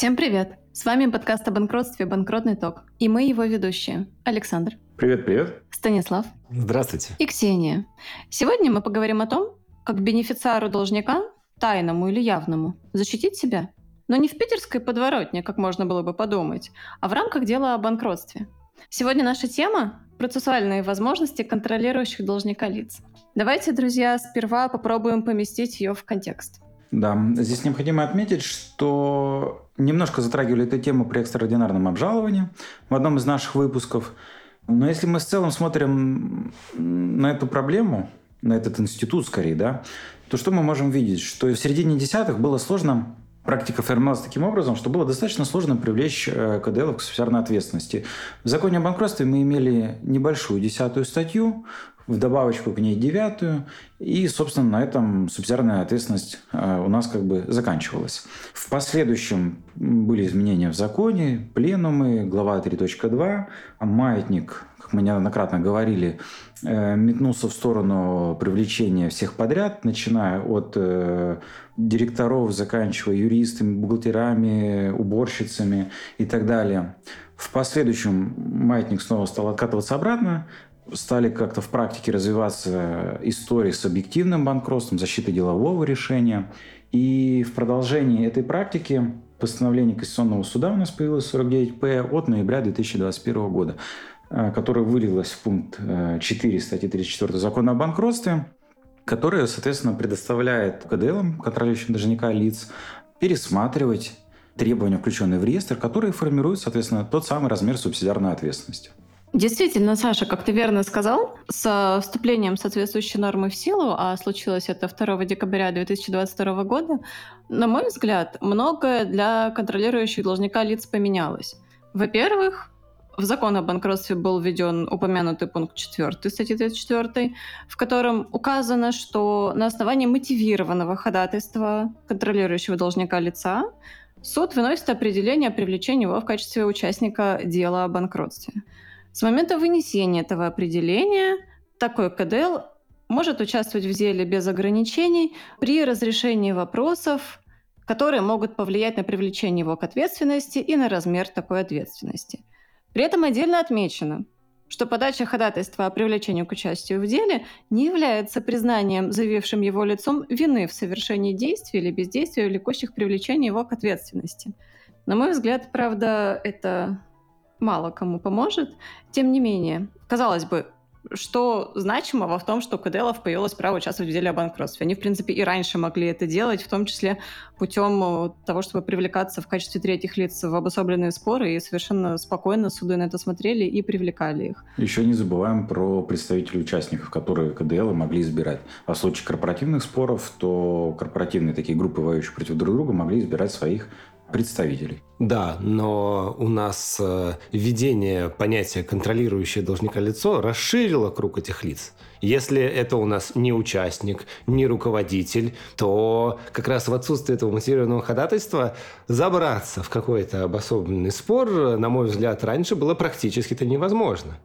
Всем привет! С вами подкаст о банкротстве «Банкротный ток». И мы его ведущие. Александр. Привет-привет. Станислав. Здравствуйте. И Ксения. Сегодня мы поговорим о том, как бенефициару должника, тайному или явному, защитить себя. Но не в питерской подворотне, как можно было бы подумать, а в рамках дела о банкротстве. Сегодня наша тема – процессуальные возможности контролирующих должника лиц. Давайте, друзья, сперва попробуем поместить ее в контекст. Да, здесь необходимо отметить, что немножко затрагивали эту тему при экстраординарном обжаловании в одном из наших выпусков. Но если мы в целом смотрим на эту проблему, на этот институт скорее, да, то что мы можем видеть? Что в середине десятых было сложно... Практика формировалась таким образом, что было достаточно сложно привлечь КДЛ к государственной ответственности. В законе о банкротстве мы имели небольшую 10-ю статью, в добавочку к ней 9-ю, и, собственно, на этом субсидиарная ответственность у нас как бы заканчивалась. В последующем были изменения в законе, пленумы, глава 3.2, маятник, как мы неоднократно говорили, метнулся в сторону привлечения всех подряд, начиная от директоров, заканчивая юристами, бухгалтерами, уборщицами и так далее. В последующем маятник снова стал откатываться обратно, стали как-то в практике развиваться истории с объективным банкротством, защитой делового решения. И в продолжении этой практики постановление Конституционного суда у нас появилось 49-П от ноября 2021 года, которое вылилось в пункт 4 статьи 34 закона о банкротстве, которое, соответственно, предоставляет КДЛам, контролирующим должника лиц, пересматривать требования, включенные в реестр, которые формируют, соответственно, тот самый размер субсидиарной ответственности. Действительно, Саша, как ты верно сказал, с вступлением соответствующей нормы в силу, а случилось это 2 декабря 2022 года, на мой взгляд, многое для контролирующих должника лиц поменялось. Во-первых, в закон о банкротстве был введен упомянутый пункт 4 статьи 34, в котором указано, что на основании мотивированного ходатайства контролирующего должника лица суд выносит определение о привлечении его в качестве участника дела о банкротстве. С момента вынесения этого определения такой КДЛ может участвовать в деле без ограничений при разрешении вопросов, которые могут повлиять на привлечение его к ответственности и на размер такой ответственности. При этом отдельно отмечено, что подача ходатайства о привлечении к участию в деле не является признанием, заявившим его лицом, вины в совершении действий или бездействия, влекущих привлечение его к ответственности. На мой взгляд, правда, это... мало кому поможет. Тем не менее, казалось бы, что значимого в том, что у КДЛов появилось право участвовать в деле о банкротстве? Они, в принципе, и раньше могли это делать, в том числе путем того, чтобы привлекаться в качестве третьих лиц в обособленные споры, и совершенно спокойно суды на это смотрели и привлекали их. Еще не забываем про представителей участников, которые КДЛы могли избирать. А в случае корпоративных споров, то корпоративные такие группы, воюющие против друг друга, могли избирать своих представителей. Да, но у нас введение понятия «контролирующее должника лицо» расширило круг этих лиц. Если это у нас не участник, не руководитель, то как раз в отсутствие этого мотивированного ходатайства забраться в какой-то обособленный спор, на мой взгляд, раньше было практически-то невозможно.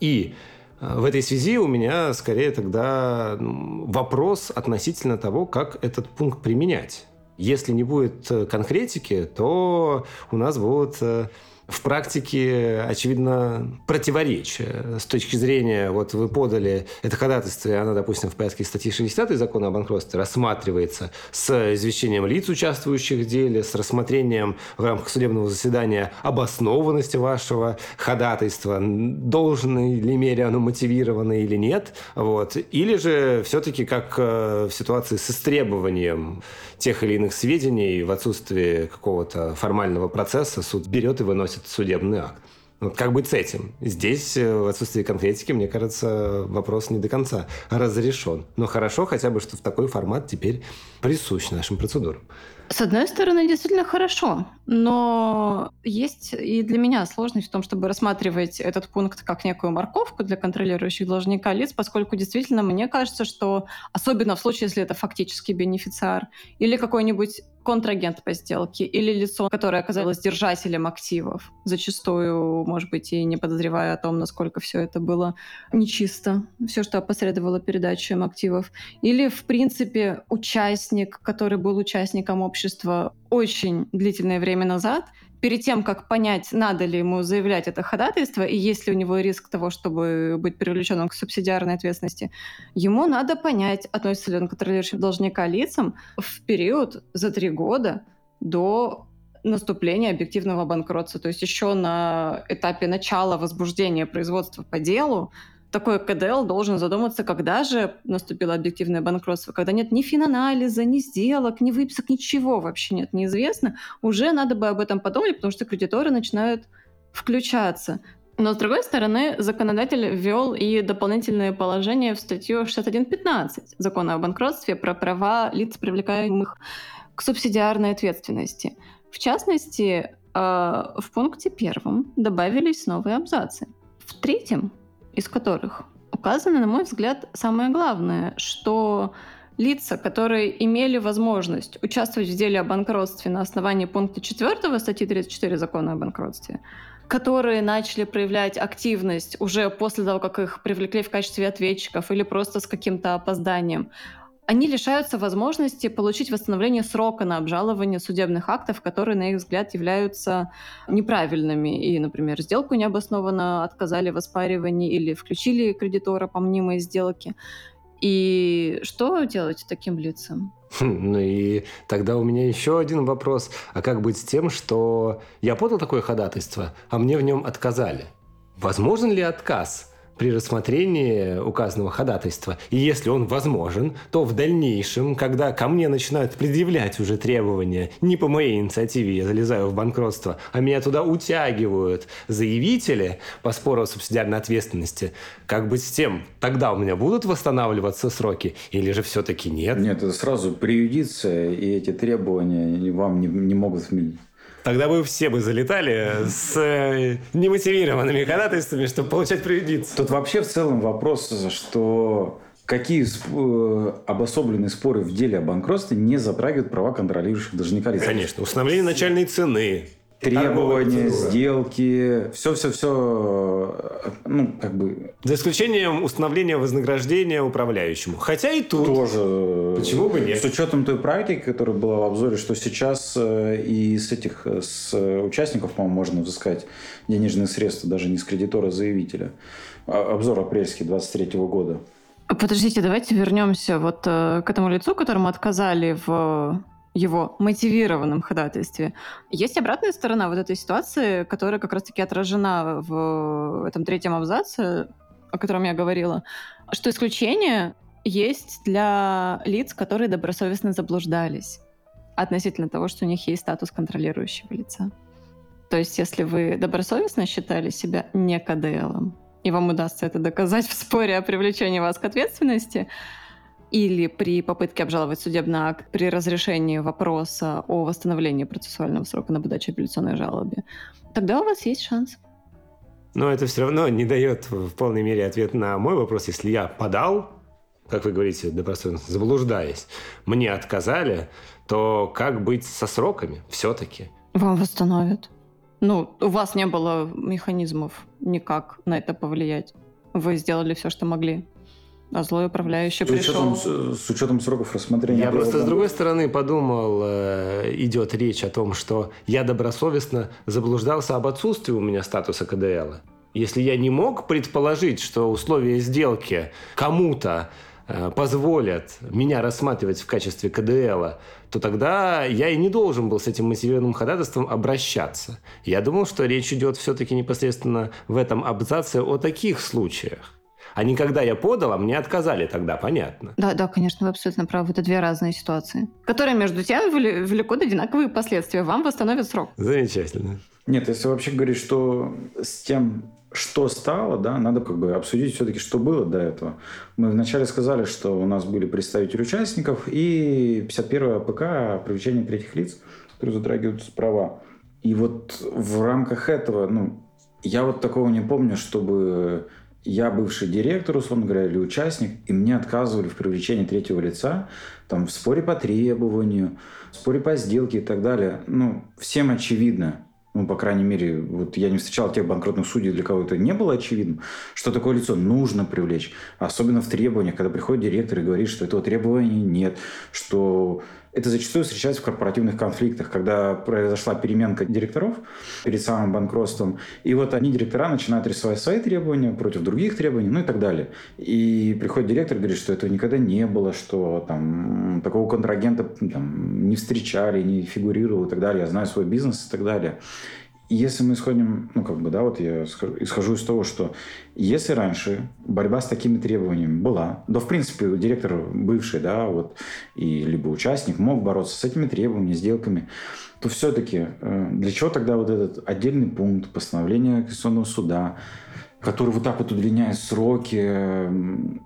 И в этой связи у меня скорее тогда вопрос относительно того, как этот пункт применять. Если не будет конкретики, то у нас будут в практике, очевидно, противоречия. С точки зрения, вот вы подали это ходатайство, и оно, допустим, в порядке статьи 60 закона о банкротстве рассматривается с извещением лиц, участвующих в деле, с рассмотрением в рамках судебного заседания обоснованности вашего ходатайства, должной ли мере оно мотивировано или нет. Вот. Или же все-таки, как в ситуации с истребованием тех или иных сведений, в отсутствии какого-то формального процесса суд берет и выносит судебный акт. Вот как быть с этим? Здесь, в отсутствии конкретики, мне кажется, вопрос не до конца разрешен. Но хорошо хотя бы, что в такой формат теперь присущ нашим процедурам. С одной стороны, действительно хорошо, но есть и для меня сложность в том, чтобы рассматривать этот пункт как некую морковку для контролирующих должника лиц, поскольку действительно мне кажется, что, особенно в случае, если это фактический бенефициар или какой-нибудь контрагент по сделке, или лицо, которое оказалось держателем активов, зачастую, может быть, и не подозревая о том, насколько все это было нечисто, все, что опосредовало передачу активов, или, в принципе, участник, который был участником общества, общество очень длительное время назад, перед тем, как понять, надо ли ему заявлять это ходатайство, и есть ли у него риск того, чтобы быть привлеченным к субсидиарной ответственности, ему надо понять, относится ли он к контролирующим должника лицам в период за 3 года до наступления объективного банкротства. То есть еще на этапе начала возбуждения производства по делу такой КДЛ должен задуматься, когда же наступило объективное банкротство, когда нет ни финанализа, ни сделок, ни выписок, ничего вообще нет, неизвестно. Уже надо бы об этом подумать, потому что кредиторы начинают включаться. Но, с другой стороны, законодатель ввел и дополнительные положения в статью 61.15 Закона о банкротстве про права лиц, привлекаемых к субсидиарной ответственности. В частности, в пункте 1 добавились новые абзацы. В 3-м из которых указано, на мой взгляд, самое главное, что лица, которые имели возможность участвовать в деле о банкротстве на основании пункта 4 статьи 34 Закона о банкротстве, которые начали проявлять активность уже после того, как их привлекли в качестве ответчиков или просто с каким-то опозданием, они лишаются возможности получить восстановление срока на обжалование судебных актов, которые, на их взгляд, являются неправильными. И, например, сделку необоснованно отказали в оспаривании или включили кредитора по мнимой сделке. И что делать таким лицам? Ну и тогда у меня еще один вопрос. А как быть с тем, что я подал такое ходатайство, а мне в нем отказали? Возможен ли отказ при рассмотрении указанного ходатайства? И если он возможен, то в дальнейшем, когда ко мне начинают предъявлять уже требования, не по моей инициативе я залезаю в банкротство, а меня туда утягивают заявители по спору о субсидиарной ответственности, как быть с тем? Тогда у меня будут восстанавливаться сроки? Или же все-таки нет? Нет, это сразу преюдиция, и эти требования вам не могут вменить. Тогда бы все бы залетали с немотивированными ходатайствами, чтобы получать преюдицию. Тут вообще в целом вопрос, что какие обособленные споры в деле о банкротстве не затрагивают права контролирующих должника лиц. Конечно. Установление начальной цены, требования, сделки, все, За исключением установления вознаграждения управляющему. Хотя и тут тоже. Почему бы нет? С учетом той практики, которая была в обзоре, что сейчас и с участников, по-моему, можно взыскать денежные средства, даже не с кредитора-заявителя. Обзор апрельский 23 года. Подождите, давайте вернемся вот к этому лицу, которому отказали в его мотивированном ходатайстве. Есть обратная сторона вот этой ситуации, которая как раз-таки отражена в этом 3-м абзаце, о котором я говорила, что исключение есть для лиц, которые добросовестно заблуждались относительно того, что у них есть статус контролирующего лица. То есть, если вы добросовестно считали себя не КДЛом, и вам удастся это доказать в споре о привлечении вас к ответственности, или при попытке обжаловать судебный акт при разрешении вопроса о восстановлении процессуального срока на подачу апелляционной жалобы, тогда у вас есть шанс. Но это все равно не дает в полной мере ответ на мой вопрос. Если я подал, как вы говорите, добросовестно заблуждаясь, мне отказали, то как быть со сроками все-таки? Вам восстановят. У вас не было механизмов никак на это повлиять. Вы сделали все, что могли. А злой управляющий пришел. С учетом сроков рассмотрения... Я просто с другой стороны подумал, идет речь о том, что я добросовестно заблуждался об отсутствии у меня статуса КДЛ. Если я не мог предположить, что условия сделки кому-то позволят меня рассматривать в качестве КДЛ, то тогда я и не должен был с этим мотивированным ходатайством обращаться. Я думал, что речь идет все-таки непосредственно в этом абзаце о таких случаях. А не когда я подала, мне отказали тогда, понятно. Да, конечно, вы абсолютно правы. Это 2 разные ситуации, которые между тем влекут одинаковые последствия. Вам восстановят срок. Замечательно. Нет, если вообще говорить, что с тем, что стало, да, надо обсудить все-таки, что было до этого. Мы вначале сказали, что у нас были представители участников и 51 АПК о привлечении третьих лиц, которые затрагиваются права. И в рамках этого, я такого не помню, чтобы... Я бывший директор, условно говоря, или участник, и мне отказывали в привлечении третьего лица, в споре по требованию, в споре по сделке и так далее. Всем очевидно, по крайней мере, я не встречал тех банкротных судей, для кого это не было очевидным, что такое лицо нужно привлечь. Особенно в требованиях, когда приходит директор и говорит, что этого требования нет, что Это зачастую встречается в корпоративных конфликтах, когда произошла переменка директоров перед самым банкротством. И вот одни директора начинают рисовать свои требования против других требований, ну и так далее. И приходит директор и говорит, что этого никогда не было, что там, такого контрагента там, не встречали, не фигурировал и так далее. Я знаю свой бизнес и так далее. Если мы исходим, вот я исхожу из того, что если раньше борьба с такими требованиями была, да, в принципе, директор бывший, и либо участник мог бороться с этими требованиями, сделками, то все-таки для чего тогда вот этот отдельный пункт постановления Конституционного суда, который вот так вот удлиняет сроки.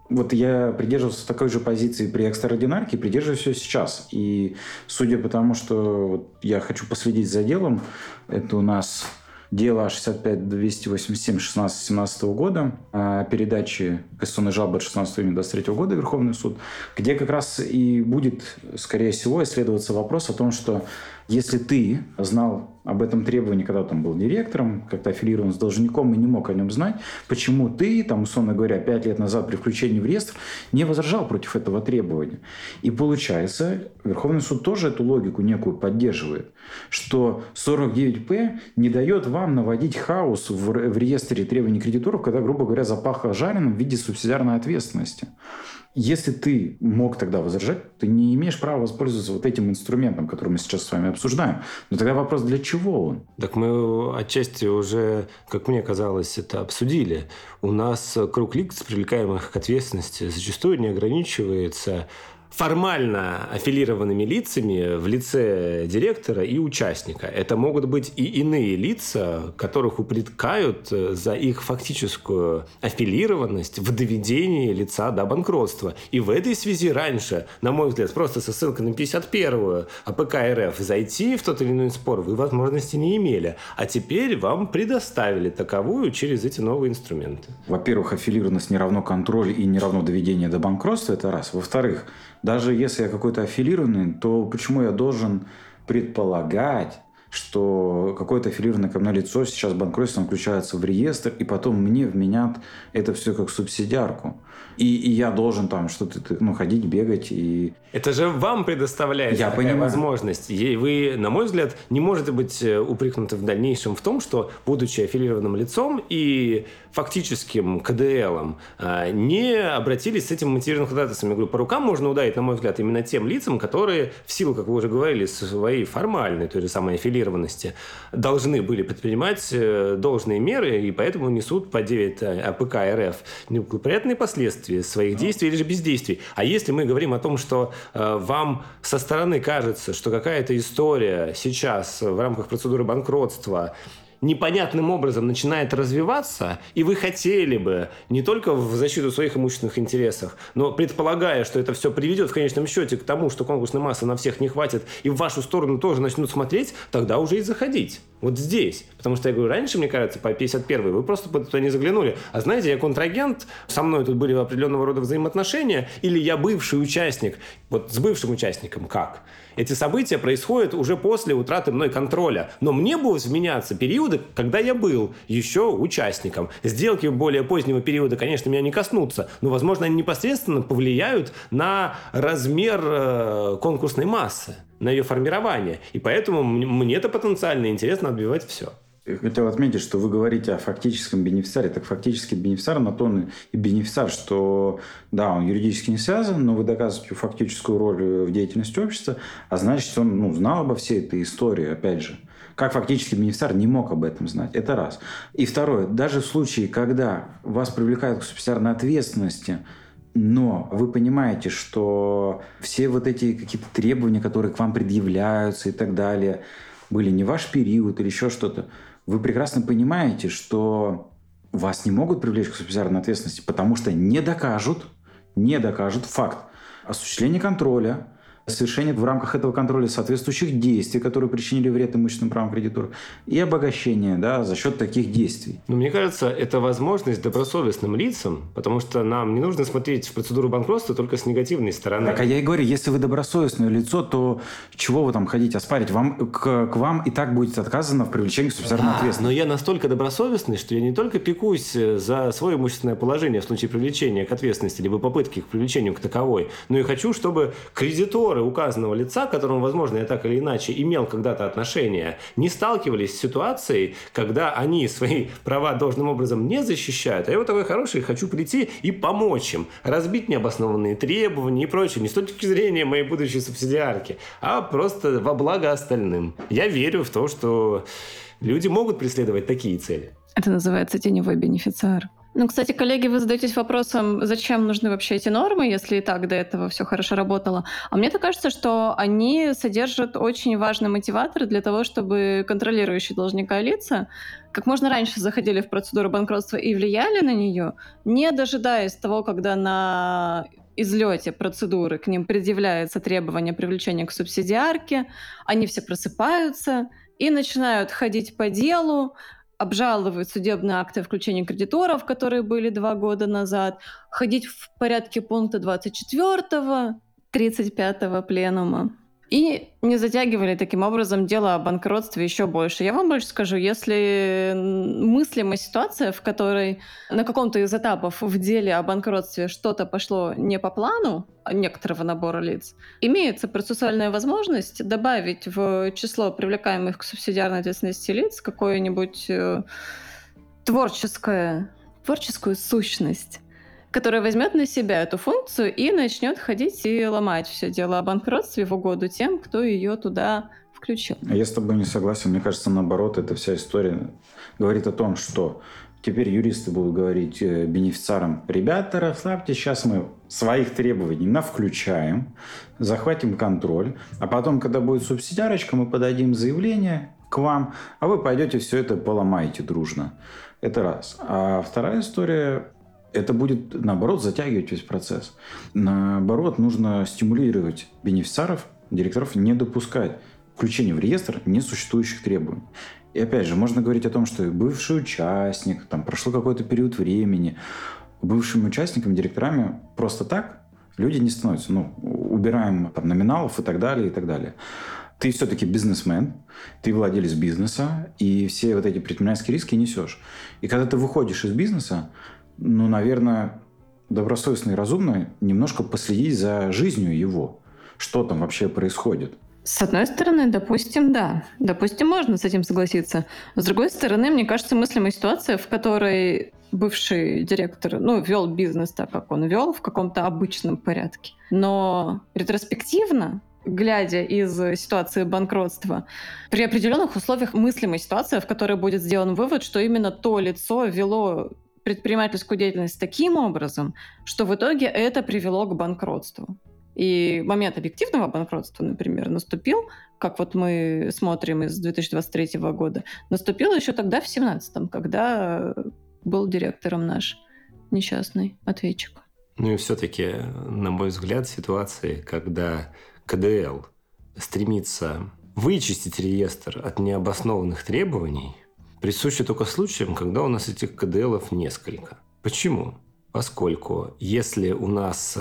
Вот я придерживался такой же позиции при экстраординарке, придерживаюсь ее сейчас. И судя по тому, что я хочу последить за делом, это у нас дело 65-287-16-17 года о передаче конституционной жалобы от 16 июня 2023 года в Верховный суд, где как раз и будет, скорее всего, исследоваться вопрос о том, что если ты знал об этом требовании, когда там был директором, как-то аффилирован с должником и не мог о нем знать, почему ты, там, условно говоря, 5 лет назад при включении в реестр не возражал против этого требования. И получается, Верховный суд тоже эту логику некую поддерживает, что 49-П не дает вам наводить хаос в реестре требований кредиторов, когда, грубо говоря, запахло жареным в виде субсидиарной ответственности. Если ты мог тогда возражать, ты не имеешь права воспользоваться вот этим инструментом, который мы сейчас с вами обсуждаем. Но тогда вопрос, для чего он? Так мы отчасти уже, как мне казалось, это обсудили. У нас круг лиц, привлекаемых к ответственности, зачастую не ограничивается формально аффилированными лицами в лице директора и участника. Это могут быть и иные лица, которых упрекают за их фактическую аффилированность в доведении лица до банкротства. И в этой связи раньше, на мой взгляд, просто со ссылкой на 51-ю АПК РФ зайти в тот или иной спор вы возможности не имели. А теперь вам предоставили таковую через эти новые инструменты. Во-первых, аффилированность не равно контроль и не равно доведение до банкротства. Это раз. Во-вторых, даже если я какой-то аффилированный, то почему я должен предполагать, что какое-то аффилированное ко мне лицо сейчас банкротством включается в реестр, и потом мне вменят это все как субсидиарку. И я должен там что-то ходить, бегать. И... Это же вам предоставляется такая возможность. И вы, на мой взгляд, не можете быть упрекнуты в дальнейшем в том, что, будучи аффилированным лицом и фактическим КДЛом, не обратились с этим материальным ходатайством. Я говорю, по рукам можно ударить, на мой взгляд, именно тем лицам, которые в силу, как вы уже говорили, своей формальной, той же самой аффилированности, должны были предпринимать должные меры и поэтому несут по 9 АПК РФ неблагоприятные последствия своих действий или же бездействий. А если мы говорим о том, что вам со стороны кажется, что какая-то история сейчас в рамках процедуры банкротства непонятным образом начинает развиваться, и вы хотели бы не только в защиту своих имущественных интересов, но предполагая, что это все приведет в конечном счете к тому, что конкурсной массы на всех не хватит, и в вашу сторону тоже начнут смотреть, тогда уже и заходить. Вот здесь. Потому что, я говорю, раньше, мне кажется, по 51-й вы просто туда не заглянули. А знаете, я контрагент, со мной тут были определенного рода взаимоотношения, или я бывший участник, вот с бывшим участником как? Эти события происходят уже после утраты мной контроля. Но мне будут вменяться периоды, когда я был еще участником. Сделки более позднего периода, конечно, меня не коснутся, но, возможно, они непосредственно повлияют на размер конкурсной массы, на ее формирование. И поэтому мне это потенциально интересно отбивать все. Я хотел отметить, что вы говорите о фактическом бенефициаре. Так фактически бенефициар на то он и бенефициар, что да, он юридически не связан, но вы доказываете фактическую роль в деятельности общества, а значит, он знал обо всей этой истории, опять же. Как фактически бенефициар не мог об этом знать. Это раз. И второе. Даже в случае, когда вас привлекают к субсидиарной ответственности, но вы понимаете, что все вот эти какие-то требования, которые к вам предъявляются и так далее, были не ваш период или еще что-то, вы прекрасно понимаете, что вас не могут привлечь к субсидиарной ответственности, потому что не докажут факт осуществления контроля, совершение в рамках этого контроля соответствующих действий, которые причинили вред имущественным правам кредитора, и обогащение за счет таких действий. Но мне кажется, это возможность добросовестным лицам, потому что нам не нужно смотреть в процедуру банкротства только с негативной стороны. Так, а я и говорю, если вы добросовестное лицо, то чего вы там хотите оспарить? К вам и так будет отказано в привлечении к субсидиарной ответственности. Но я настолько добросовестный, что я не только пекусь за свое имущественное положение в случае привлечения к ответственности, либо попытки к привлечению к таковой, но и хочу, чтобы кредитор прокуроры указанного лица, к которому, возможно, я так или иначе имел когда-то отношение, не сталкивались с ситуацией, когда они свои права должным образом не защищают, а я вот такой хороший, хочу прийти и помочь им разбить необоснованные требования и прочее, не с точки зрения моей будущей субсидиарки, а просто во благо остальным. Я верю в то, что люди могут преследовать такие цели. Это называется теневой бенефициар. Ну, кстати, коллеги, вы задаетесь вопросом, зачем нужны вообще эти нормы, если и так до этого все хорошо работало. А мне-то кажется, что они содержат очень важный мотиватор для того, чтобы контролирующие должника лица как можно раньше заходили в процедуру банкротства и влияли на нее, не дожидаясь того, когда на излете процедуры к ним предъявляется требование привлечения к субсидиарке, они все просыпаются и начинают ходить по делу, обжаловать судебные акты о включении кредиторов, которые были 2 года назад, ходить в порядке пункта 24-го, 35-го пленума. И не затягивали таким образом дело о банкротстве еще больше. Я вам больше скажу, если мыслимая ситуация, в которой на каком-то из этапов в деле о банкротстве что-то пошло не по плану некоторого набора лиц, имеется процессуальная возможность добавить в число привлекаемых к субсидиарной ответственности лиц какую-нибудь творческую сущность, которая возьмет на себя эту функцию и начнет ходить и ломать все дело о банкротстве в угоду тем, кто ее туда включил. Я с тобой не согласен. Мне кажется, наоборот, эта вся история говорит о том, что теперь юристы будут говорить бенефициарам: ребята, расслабьтесь, сейчас мы своих требований навключаем, захватим контроль, а потом, когда будет субсидиарочка, мы подадим заявление к вам, а вы пойдете все это поломаете дружно. Это раз. А вторая история... Это будет, наоборот, затягивать весь процесс. Наоборот, нужно стимулировать бенефициаров, директоров, не допускать включения в реестр несуществующих требований. И опять же, можно говорить о том, что бывший участник, там прошло какой-то период времени, бывшими участниками, директорами просто так люди не становятся. Ну, убираем там номиналов и так далее, и так далее. Ты все-таки бизнесмен, ты владелец бизнеса, и все вот эти предпринимательские риски несешь. И когда ты выходишь из бизнеса, ну, наверное, добросовестно и разумно немножко последить за жизнью его. Что там вообще происходит? С одной стороны, допустим, да. Допустим, можно с этим согласиться. С другой стороны, мне кажется, мыслимая ситуация, в которой бывший директор, вел бизнес так, как он вел, в каком-то обычном порядке. Но ретроспективно, глядя из ситуации банкротства, при определенных условиях мыслимая ситуация, в которой будет сделан вывод, что именно то лицо вело предпринимательскую деятельность таким образом, что в итоге это привело к банкротству. И момент объективного банкротства, например, наступил, как вот мы смотрим из 2023 года, наступил еще тогда, в 2017, когда был директором наш несчастный ответчик. Ну и все-таки, на мой взгляд, ситуации, когда КДЛ стремится вычистить реестр от необоснованных требований, присуще только случаям, когда у нас этих КДЛов несколько. Почему? Поскольку если у нас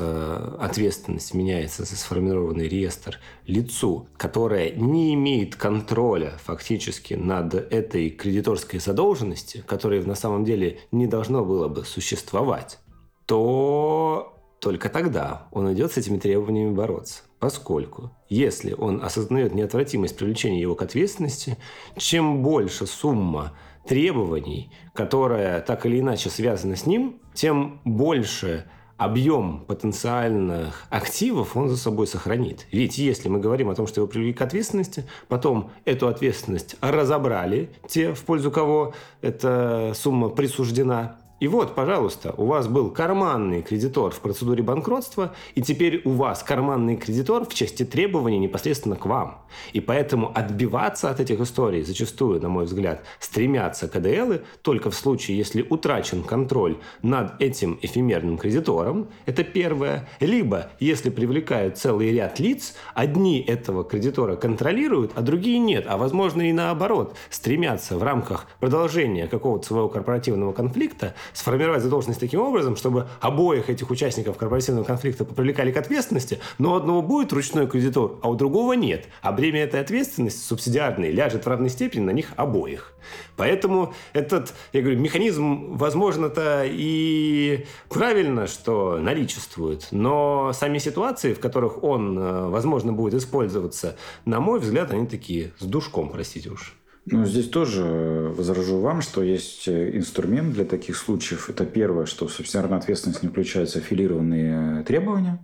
ответственность меняется за сформированный реестр лицу, которое не имеет контроля фактически над этой кредиторской задолженностью, которой на самом деле не должно было бы существовать, то только тогда он идет с этими требованиями бороться. Поскольку, если он осознает неотвратимость привлечения его к ответственности, чем больше сумма требований, которая так или иначе связана с ним, тем больше объем потенциальных активов он за собой сохранит. Ведь если мы говорим о том, что его привлекли к ответственности, потом эту ответственность разобрали те, в пользу кого эта сумма присуждена, и вот, пожалуйста, у вас был карманный кредитор в процедуре банкротства, и теперь у вас карманный кредитор в части требований непосредственно к вам. И поэтому отбиваться от этих историй зачастую, на мой взгляд, стремятся КДЛы только в случае, если утрачен контроль над этим эфемерным кредитором, это первое, либо если привлекают целый ряд лиц, одни этого кредитора контролируют, а другие нет, а возможно и наоборот, стремятся в рамках продолжения какого-то своего корпоративного конфликта сформировать задолженность таким образом, чтобы обоих этих участников корпоративного конфликта привлекали к ответственности, но у одного будет ручной кредитор, а у другого нет. А бремя этой ответственности, субсидиарной, ляжет в равной степени на них обоих. Поэтому этот, я говорю, механизм, возможно-то и правильно, что наличествует, но сами ситуации, в которых он, возможно, будет использоваться, на мой взгляд, они такие с душком, простите уж. Ну, здесь тоже возражу вам, что есть инструмент для таких случаев. Это первое, что в субсидиарную ответственность не включаются аффилированные требования.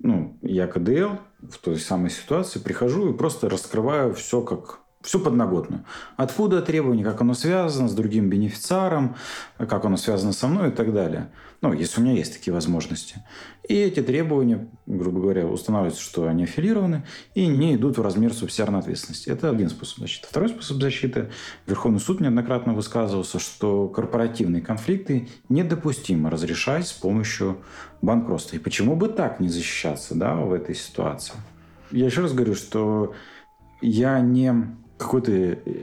Ну, я КДЛ в той самой ситуации прихожу и просто раскрываю все как... Всю подноготную. Откуда требование, как оно связано с другим бенефициаром, как оно связано со мной и так далее. Ну, если у меня есть такие возможности. И эти требования, грубо говоря, устанавливаются, что они аффилированы и не идут в размер субсидиарной ответственности. Это один способ защиты. Второй способ защиты. Верховный суд неоднократно высказывался, что корпоративные конфликты недопустимо разрешать с помощью банкротства. И почему бы так не защищаться, да, в этой ситуации? Я еще раз говорю, что я не... какой-то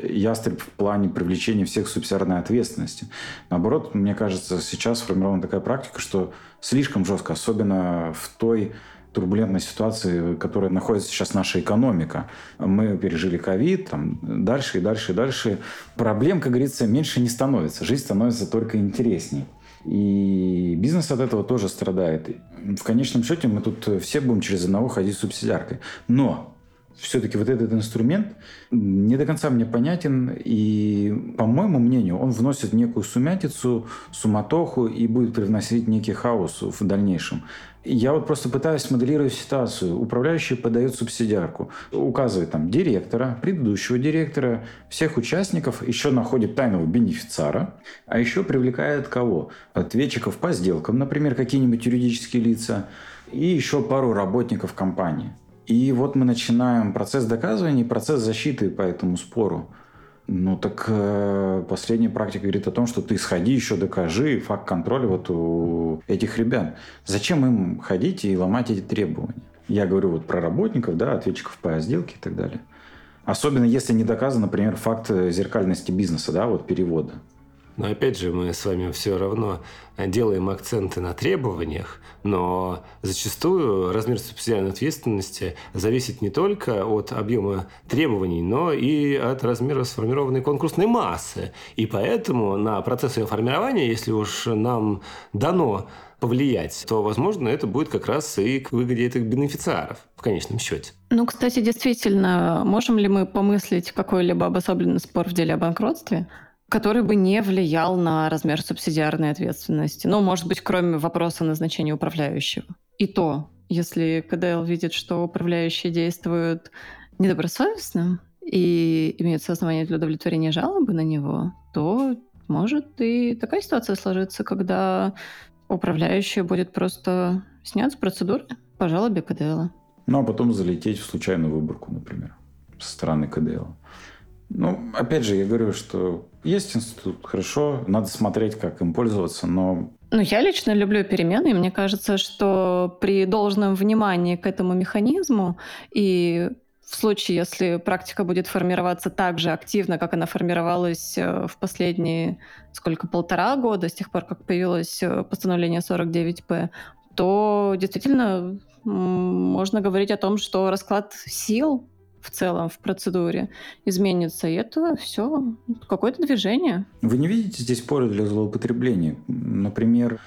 ястреб в плане привлечения всех к субсидиарной ответственности. Наоборот, мне кажется, сейчас сформирована такая практика, что слишком жестко, особенно в той турбулентной ситуации, в которой находится сейчас наша экономика. Мы пережили ковид, дальше и дальше и дальше. Проблем, как говорится, меньше не становится. Жизнь становится только интересней. И бизнес от этого тоже страдает. В конечном счете мы тут все будем через одного ходить с субсидиаркой. Но... все-таки вот этот инструмент не до конца мне понятен, и, по моему мнению, он вносит некую сумятицу, суматоху и будет привносить некий хаос в дальнейшем. Я вот просто пытаюсь моделировать ситуацию. Управляющий подает субсидиарку, указывает там директора, предыдущего директора, всех участников, еще находит тайного бенефициара, а еще привлекает кого? Ответчиков по сделкам, например, какие-нибудь юридические лица, и еще пару работников компании. И вот мы начинаем процесс доказывания и процесс защиты по этому спору. Ну так последняя практика говорит о том, что ты сходи еще докажи факт контроля вот у этих ребят. Зачем им ходить и ломать эти требования? Я говорю вот про работников, да, ответчиков по сделке и так далее. Особенно если не доказан, например, факт зеркальности бизнеса, да, вот перевода. Но опять же, мы с вами все равно делаем акценты на требованиях, но зачастую размер субсидиарной ответственности зависит не только от объема требований, но и от размера сформированной конкурсной массы. И поэтому на процесс ее формирования, если уж нам дано повлиять, то, возможно, это будет как раз и к выгоде этих бенефициаров в конечном счете. Ну, кстати, действительно, можем ли мы помыслить какой-либо обособленный спор в деле о банкротстве, который бы не влиял на размер субсидиарной ответственности. Ну, может быть, кроме вопроса назначения управляющего. И то, если КДЛ видит, что управляющие действуют недобросовестно и имеются основания для удовлетворения жалобы на него, то может и такая ситуация сложиться, когда управляющий будет просто снят с процедуры по жалобе КДЛ. Ну, а потом залететь в случайную выборку, например, со стороны КДЛ. Ну, опять же, я говорю, что есть институт, хорошо, надо смотреть, как им пользоваться, но... Ну, я лично люблю перемены, и мне кажется, что при должном внимании к этому механизму и в случае, если практика будет формироваться так же активно, как она формировалась в последние, полтора года, с тех пор, как появилось постановление 49-П, то действительно можно говорить о том, что расклад сил в целом в процедуре изменится, и это все какое-то движение. Вы не видите здесь поля для злоупотребления? Например,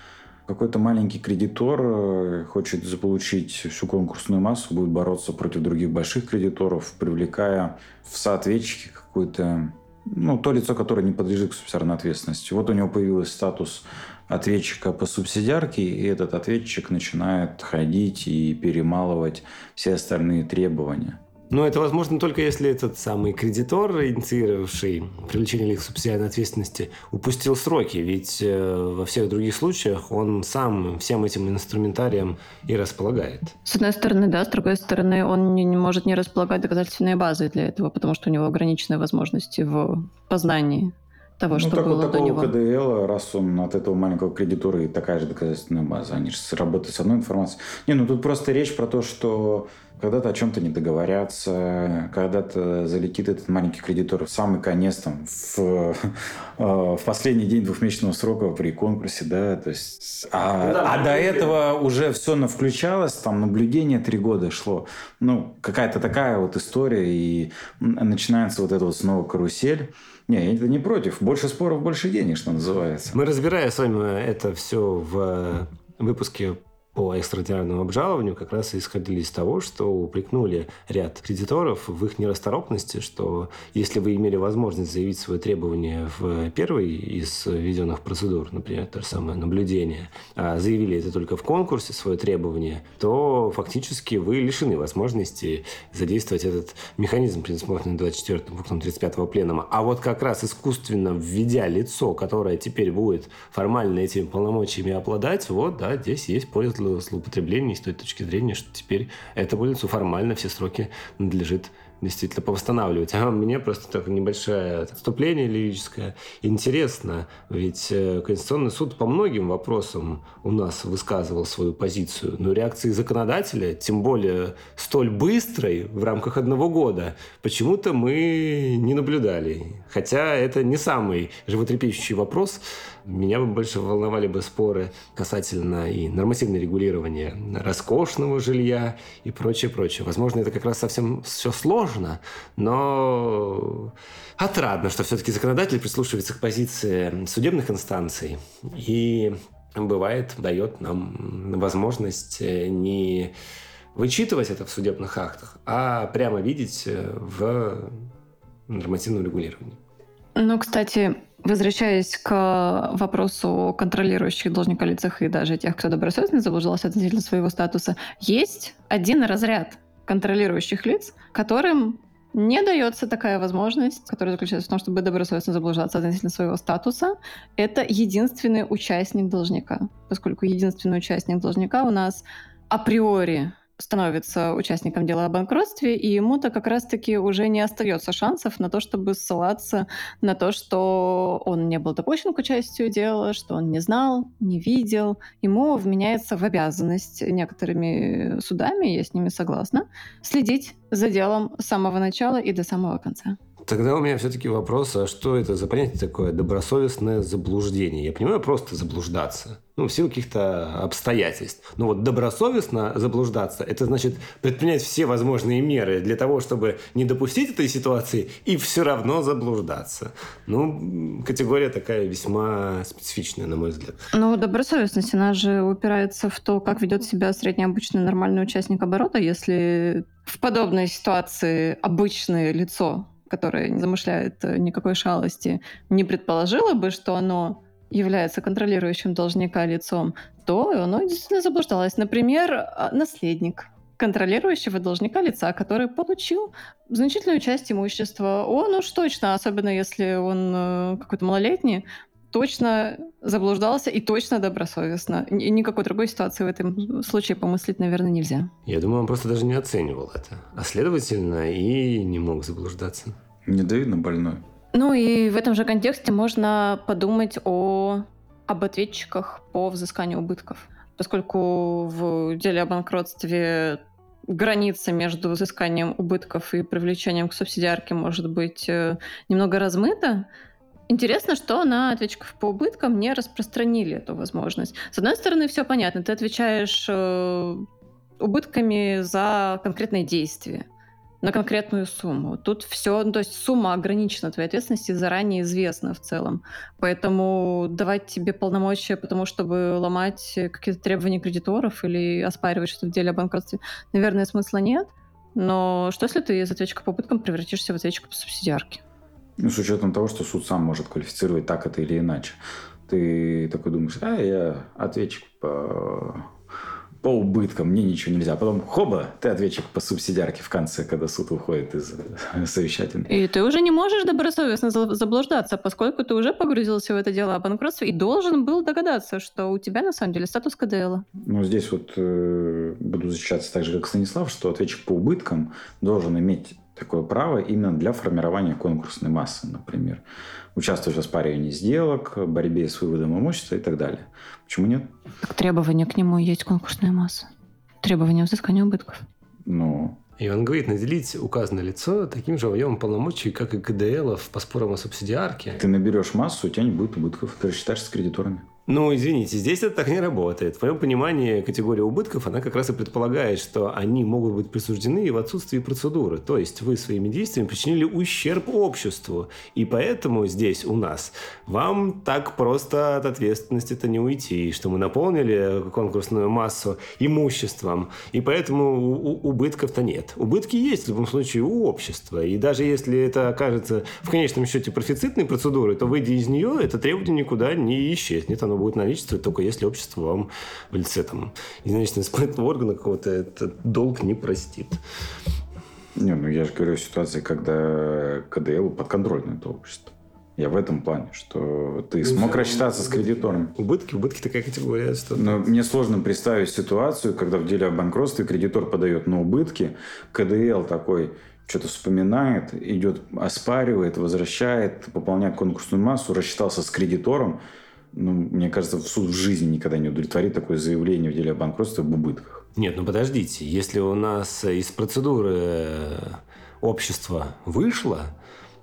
какой-то маленький кредитор хочет заполучить всю конкурсную массу, будет бороться против других больших кредиторов, привлекая в соответчики какое-то, ну, то лицо, которое не подлежит к субсидиарной ответственности. Вот у него появился статус ответчика по субсидиарке, и этот ответчик начинает ходить и перемалывать все остальные требования. Но это возможно только если этот самый кредитор, инициировавший привлечение лиц к субсидиарной ответственности, упустил сроки, ведь во всех других случаях он сам всем этим инструментарием и располагает. С одной стороны, да, с другой стороны, он не может не располагать доказательной базой для этого, потому что у него ограниченные возможности в познании того, что так было вот до него. КДЛ, раз он от этого маленького кредитора и такая же доказательная база, они же работают с одной информацией. Не, ну тут просто речь про то, что когда-то о чем-то не договорятся, когда-то залетит этот маленький кредитор в самый конец, там, в последний день двухмесячного срока при конкурсе, да, то есть, до этого уже все включалось, там, наблюдение 3 года шло, ну, какая-то такая вот история, и начинается вот эта вот снова карусель. Не, это не против, больше споров, больше денег, что называется. Мы разбираем с вами это все в выпуске по экстраординарному обжалованию как раз и исходили из того, что упрекнули ряд кредиторов в их нерасторопности, что если вы имели возможность заявить свои требования в первой из введенных процедур, например, то же самое наблюдение, а заявили это только в конкурсе, свое требование, то фактически вы лишены возможности задействовать этот механизм, предусмотренный 24-м пунктом 35-го пленума. А вот как раз искусственно введя лицо, которое теперь будет формально этими полномочиями обладать, вот, да, здесь есть пользователь злоупотреблений с той точки зрения, что теперь это будет формально, все сроки надлежит действительно повосстанавливать. А мне просто так небольшое отступление лирическое. Интересно, ведь Конституционный суд по многим вопросам у нас высказывал свою позицию, но реакции законодателя, тем более столь быстрой в рамках 1 года, почему-то мы не наблюдали. Хотя это не самый животрепещущий вопрос. Меня бы больше волновали бы споры касательно и нормативного регулирования роскошного жилья и прочее. Возможно, это как раз совсем все сложно, но отрадно, что все-таки законодатель прислушивается к позиции судебных инстанций и, бывает, дает нам возможность не вычитывать это в судебных актах, а прямо видеть в нормативном регулировании. Ну, кстати, возвращаясь к вопросу контролирующих должника лицах и даже тех, кто добросовестно заблуждался относительно своего статуса, есть один разряд контролирующих лиц, которым не дается такая возможность, которая заключается в том, чтобы добросовестно заблуждаться относительно своего статуса. Это единственный участник должника, поскольку единственный участник должника у нас априори становится участником дела о банкротстве, и ему-то как раз-таки уже не остается шансов на то, чтобы ссылаться на то, что он не был допущен к участию дела, что он не знал, не видел. Ему вменяется в обязанность некоторыми судами, я с ними согласна, следить за делом с самого начала и до самого конца. Тогда у меня все-таки вопрос, а что это за понятие такое добросовестное заблуждение? Я понимаю, просто заблуждаться, в силу каких-то обстоятельств. Но вот добросовестно заблуждаться, это значит предпринять все возможные меры для того, чтобы не допустить этой ситуации и все равно заблуждаться. Категория такая весьма специфичная, на мой взгляд. Добросовестность, она же упирается в то, как ведет себя среднеобычный нормальный участник оборота, если в подобной ситуации обычное лицо, которое не замышляет никакой шалости, не предположило бы, что оно является контролирующим должника лицом, то оно действительно заблуждалось. Например, наследник контролирующего должника лица, который получил значительную часть имущества. Он уж точно, особенно если он какой-то малолетний, точно заблуждался и точно добросовестно. Никакой другой ситуации в этом случае помыслить, наверное, нельзя. Я думаю, он просто даже не оценивал это. А следовательно, и не мог заблуждаться. Не дави на больной. И в этом же контексте можно подумать об ответчиках по взысканию убытков. Поскольку в деле о банкротстве граница между взысканием убытков и привлечением к субсидиарке может быть немного размыта, интересно, что на ответчиков по убыткам не распространили эту возможность. С одной стороны, все понятно. Ты отвечаешь убытками за конкретные действия, на конкретную сумму. Тут все, то есть сумма ограничена твоей ответственности, заранее известна в целом. Поэтому давать тебе полномочия, потому чтобы ломать какие-то требования кредиторов или оспаривать что-то в деле о банкротстве, наверное, смысла нет. Но что, если ты из ответчика по убыткам превратишься в ответчика по субсидиарке? С учетом того, что суд сам может квалифицировать так это или иначе. Ты такой думаешь, я ответчик по убыткам, мне ничего нельзя. А потом, хоба, ты ответчик по субсидиарке в конце, когда суд уходит из совещательной. И ты уже не можешь добросовестно заблуждаться, поскольку ты уже погрузился в это дело о банкротстве и должен был догадаться, что у тебя на самом деле статус КДЛ. Здесь вот буду защищаться так же, как Станислав, что ответчик по убыткам должен иметь такое право именно для формирования конкурсной массы, например. Участвуешь в оспаривании сделок, борьбе с выводом имущества и так далее. Почему нет? Так требования к нему есть конкурсная масса. Требования взыскания убытков. но... И он говорит, наделить указанное лицо таким же объемом полномочий, как и КДЛов по спорам о субсидиарке. Ты наберешь массу, у тебя не будет убытков. Ты рассчитаешься с кредиторами. Ну, извините, здесь это так не работает. В моем понимании категория убытков, она как раз и предполагает, что они могут быть присуждены и в отсутствии процедуры. То есть вы своими действиями причинили ущерб обществу. И поэтому здесь у нас вам так просто от ответственности-то не уйти, что мы наполнили конкурсную массу имуществом, и поэтому убытков-то нет. Убытки есть в любом случае у общества. И даже если это окажется в конечном счете профицитной процедурой, то выйдя из нее, это требование никуда не исчезнет. Оно будет наличествовать только если общество вам в лице там единоличного исполнительного органа какого-то этот долг не простит. Не, ну я же говорю о ситуации, когда КДЛ подконтрольно это общество. Я в этом плане, что ты смог рассчитаться с кредитором. Убытки такая категория. Но мне сложно представить ситуацию, когда в деле о банкротстве кредитор подает на убытки, КДЛ такой что-то вспоминает, идет, оспаривает, возвращает, пополняет конкурсную массу, рассчитался с кредитором. Ну, мне кажется, суд в жизни никогда не удовлетворит такое заявление в деле о банкротстве об убытках. Нет, ну подождите. Если у нас из процедуры общество вышло,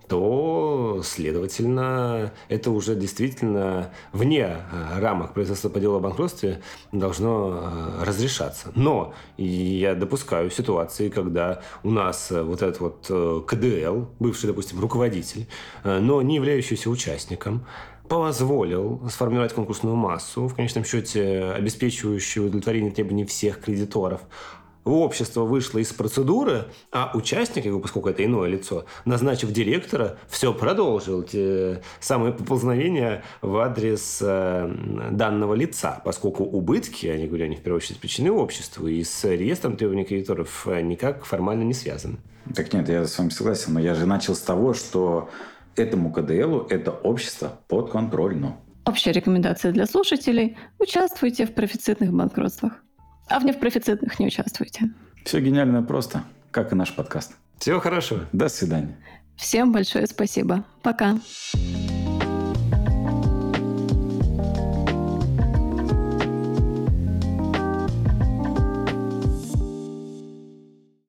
то, следовательно, это уже действительно вне рамок производства по делу о банкротстве должно разрешаться. Но я допускаю ситуации, когда у нас вот этот вот КДЛ, бывший, допустим, руководитель, но не являющийся участником, позволил сформировать конкурсную массу, в конечном счете обеспечивающую удовлетворение требований всех кредиторов. Общество вышло из процедуры, а участник, поскольку это иное лицо, назначив директора, все продолжил. Те самые поползновения в адрес данного лица, поскольку убытки, я говорю, они в первую очередь причины обществу, и с реестром требований кредиторов никак формально не связаны. Так нет, я с вами согласен, но я же начал с того, что этому КДЛу это общество подконтрольно. Общая рекомендация для слушателей – участвуйте в профицитных банкротствах. А в непрофицитных не участвуйте. Все гениально просто, как и наш подкаст. Всего хорошего. До свидания. Всем большое спасибо. Пока.